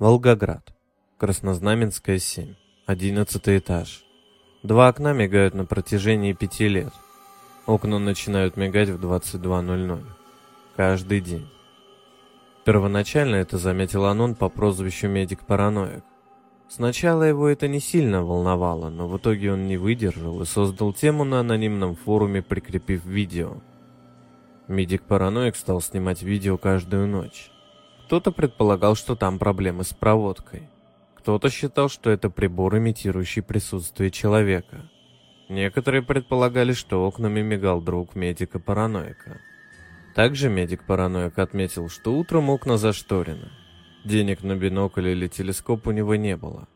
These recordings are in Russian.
Волгоград. Краснознаменская, 7. 11 этаж. 2 окна мигают на протяжении 5 лет. Окна начинают мигать в 22:00. Каждый день. Первоначально это заметил Анон по прозвищу Медик Параноик. Сначала его это не сильно волновало, но в итоге он не выдержал и создал тему на анонимном форуме, прикрепив видео. Медик Параноик стал снимать видео каждую ночь. Кто-то предполагал, что там проблемы с проводкой. Кто-то считал, что это прибор, имитирующий присутствие человека. Некоторые предполагали, что окнами мигал друг Медика Параноика. Также Медик Параноик отметил, что утром окна зашторены. Денег на бинокль или телескоп у него не было.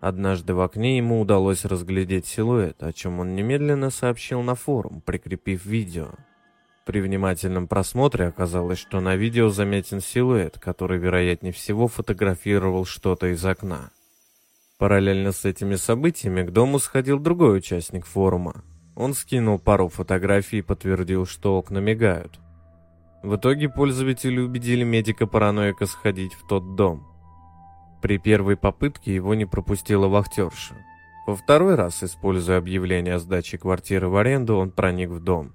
Однажды в окне ему удалось разглядеть силуэт, о чем он немедленно сообщил на форум, прикрепив видео. При внимательном просмотре оказалось, что на видео заметен силуэт, который, вероятнее всего, фотографировал что-то из окна. Параллельно с этими событиями к дому сходил другой участник форума. Он скинул пару фотографий и подтвердил, что окна мигают. В итоге пользователи убедили Медика-Параноика сходить в тот дом. При первой попытке его не пропустила вахтерша. Во второй раз, используя объявление о сдаче квартиры в аренду, он проник в дом.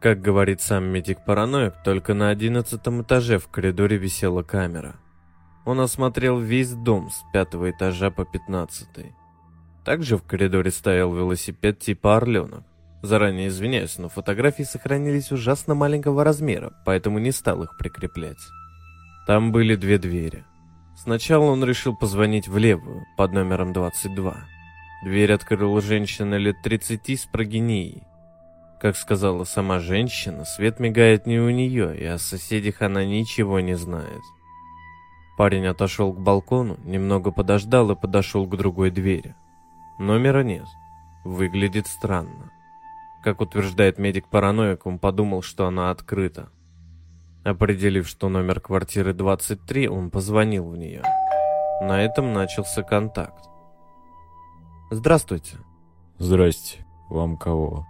Как говорит сам Медик Параноик, только на 11 этаже в коридоре висела камера. Он осмотрел весь дом с 5 этажа по 15. Также в коридоре стоял велосипед типа «Орлёнок». Заранее извиняюсь, но фотографии сохранились ужасно маленького размера, поэтому не стал их прикреплять. Там были 2 двери. Сначала он решил позвонить в левую, под номером 22. Дверь открыла женщина лет 30 с прогенией. Как сказала сама женщина, свет мигает не у нее, и о соседях она ничего не знает. Парень отошел к балкону, немного подождал и подошел к другой двери. Номера нет. Выглядит странно. Как утверждает Медик Параноик, он подумал, что она открыта. Определив, что номер квартиры 23, он позвонил в нее. На этом начался контакт. «Здравствуйте». «Здрасте. Вам кого?»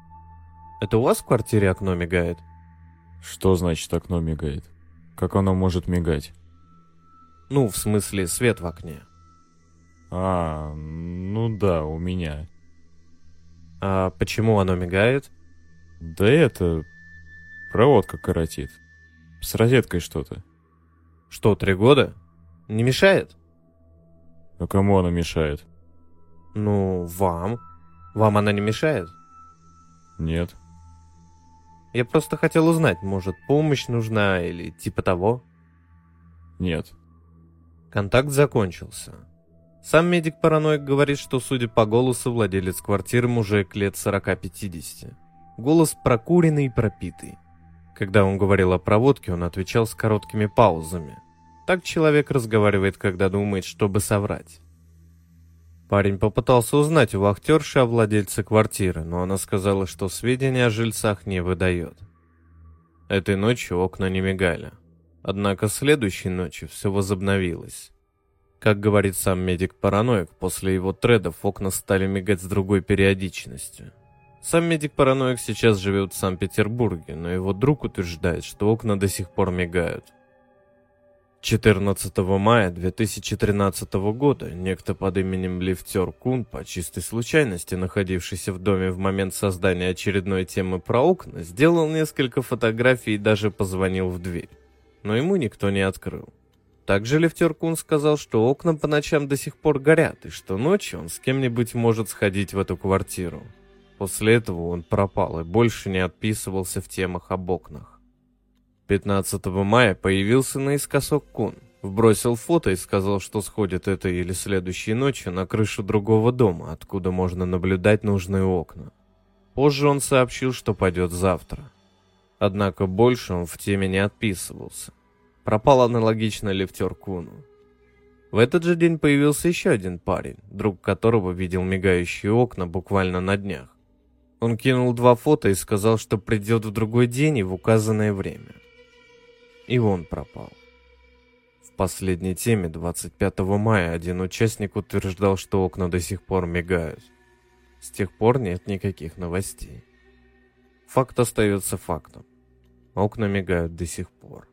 «Это у вас в квартире окно мигает?» «Что значит окно мигает? Как оно может мигать?» «Ну, в смысле, свет в окне». «А, ну да, у меня». «А почему оно мигает?» «Да это... проводка коротит. С розеткой что-то». «Что, 3 года? Не мешает?» «А кому оно мешает?» «Ну, вам. Вам она не мешает?» «Нет». «Я просто хотел узнать, может, помощь нужна или типа того?» «Нет». Контакт закончился. Сам Медик Параноик говорит, что, судя по голосу, владелец квартиры мужик лет 40-50. Голос прокуренный и пропитый. Когда он говорил о проводке, он отвечал с короткими паузами. Так человек разговаривает, когда думает, чтобы соврать. Парень попытался узнать у вахтерши о владельце квартиры, но она сказала, что сведения о жильцах не выдает. Этой ночью окна не мигали. Однако следующей ночью все возобновилось. Как говорит сам Медик Параноик, после его тредов окна стали мигать с другой периодичностью. Сам Медик Параноик сейчас живет в Санкт-Петербурге, но его друг утверждает, что окна до сих пор мигают. 14 мая 2013 года некто под именем Левтёр Кун, по чистой случайности находившийся в доме в момент создания очередной темы про окна, сделал несколько фотографий и даже позвонил в дверь. Но ему никто не открыл. Также Левтёр Кун сказал, что окна по ночам до сих пор горят, и что ночью он с кем-нибудь может сходить в эту квартиру. После этого он пропал и больше не отписывался в темах об окнах. 15 мая появился Наискосок-кун, вбросил фото и сказал, что сходит этой или следующей ночью на крышу другого дома, откуда можно наблюдать нужные окна. Позже он сообщил, что пойдет завтра. Однако больше он в теме не отписывался. Пропал аналогично Левтёр Куну. В этот же день появился еще один парень, друг которого видел мигающие окна буквально на днях. Он кинул 2 фото и сказал, что придет в другой день и в указанное время. И он пропал. В последней теме 25 мая один участник утверждал, что окна до сих пор мигают. С тех пор нет никаких новостей. Факт остается фактом. Окна мигают до сих пор.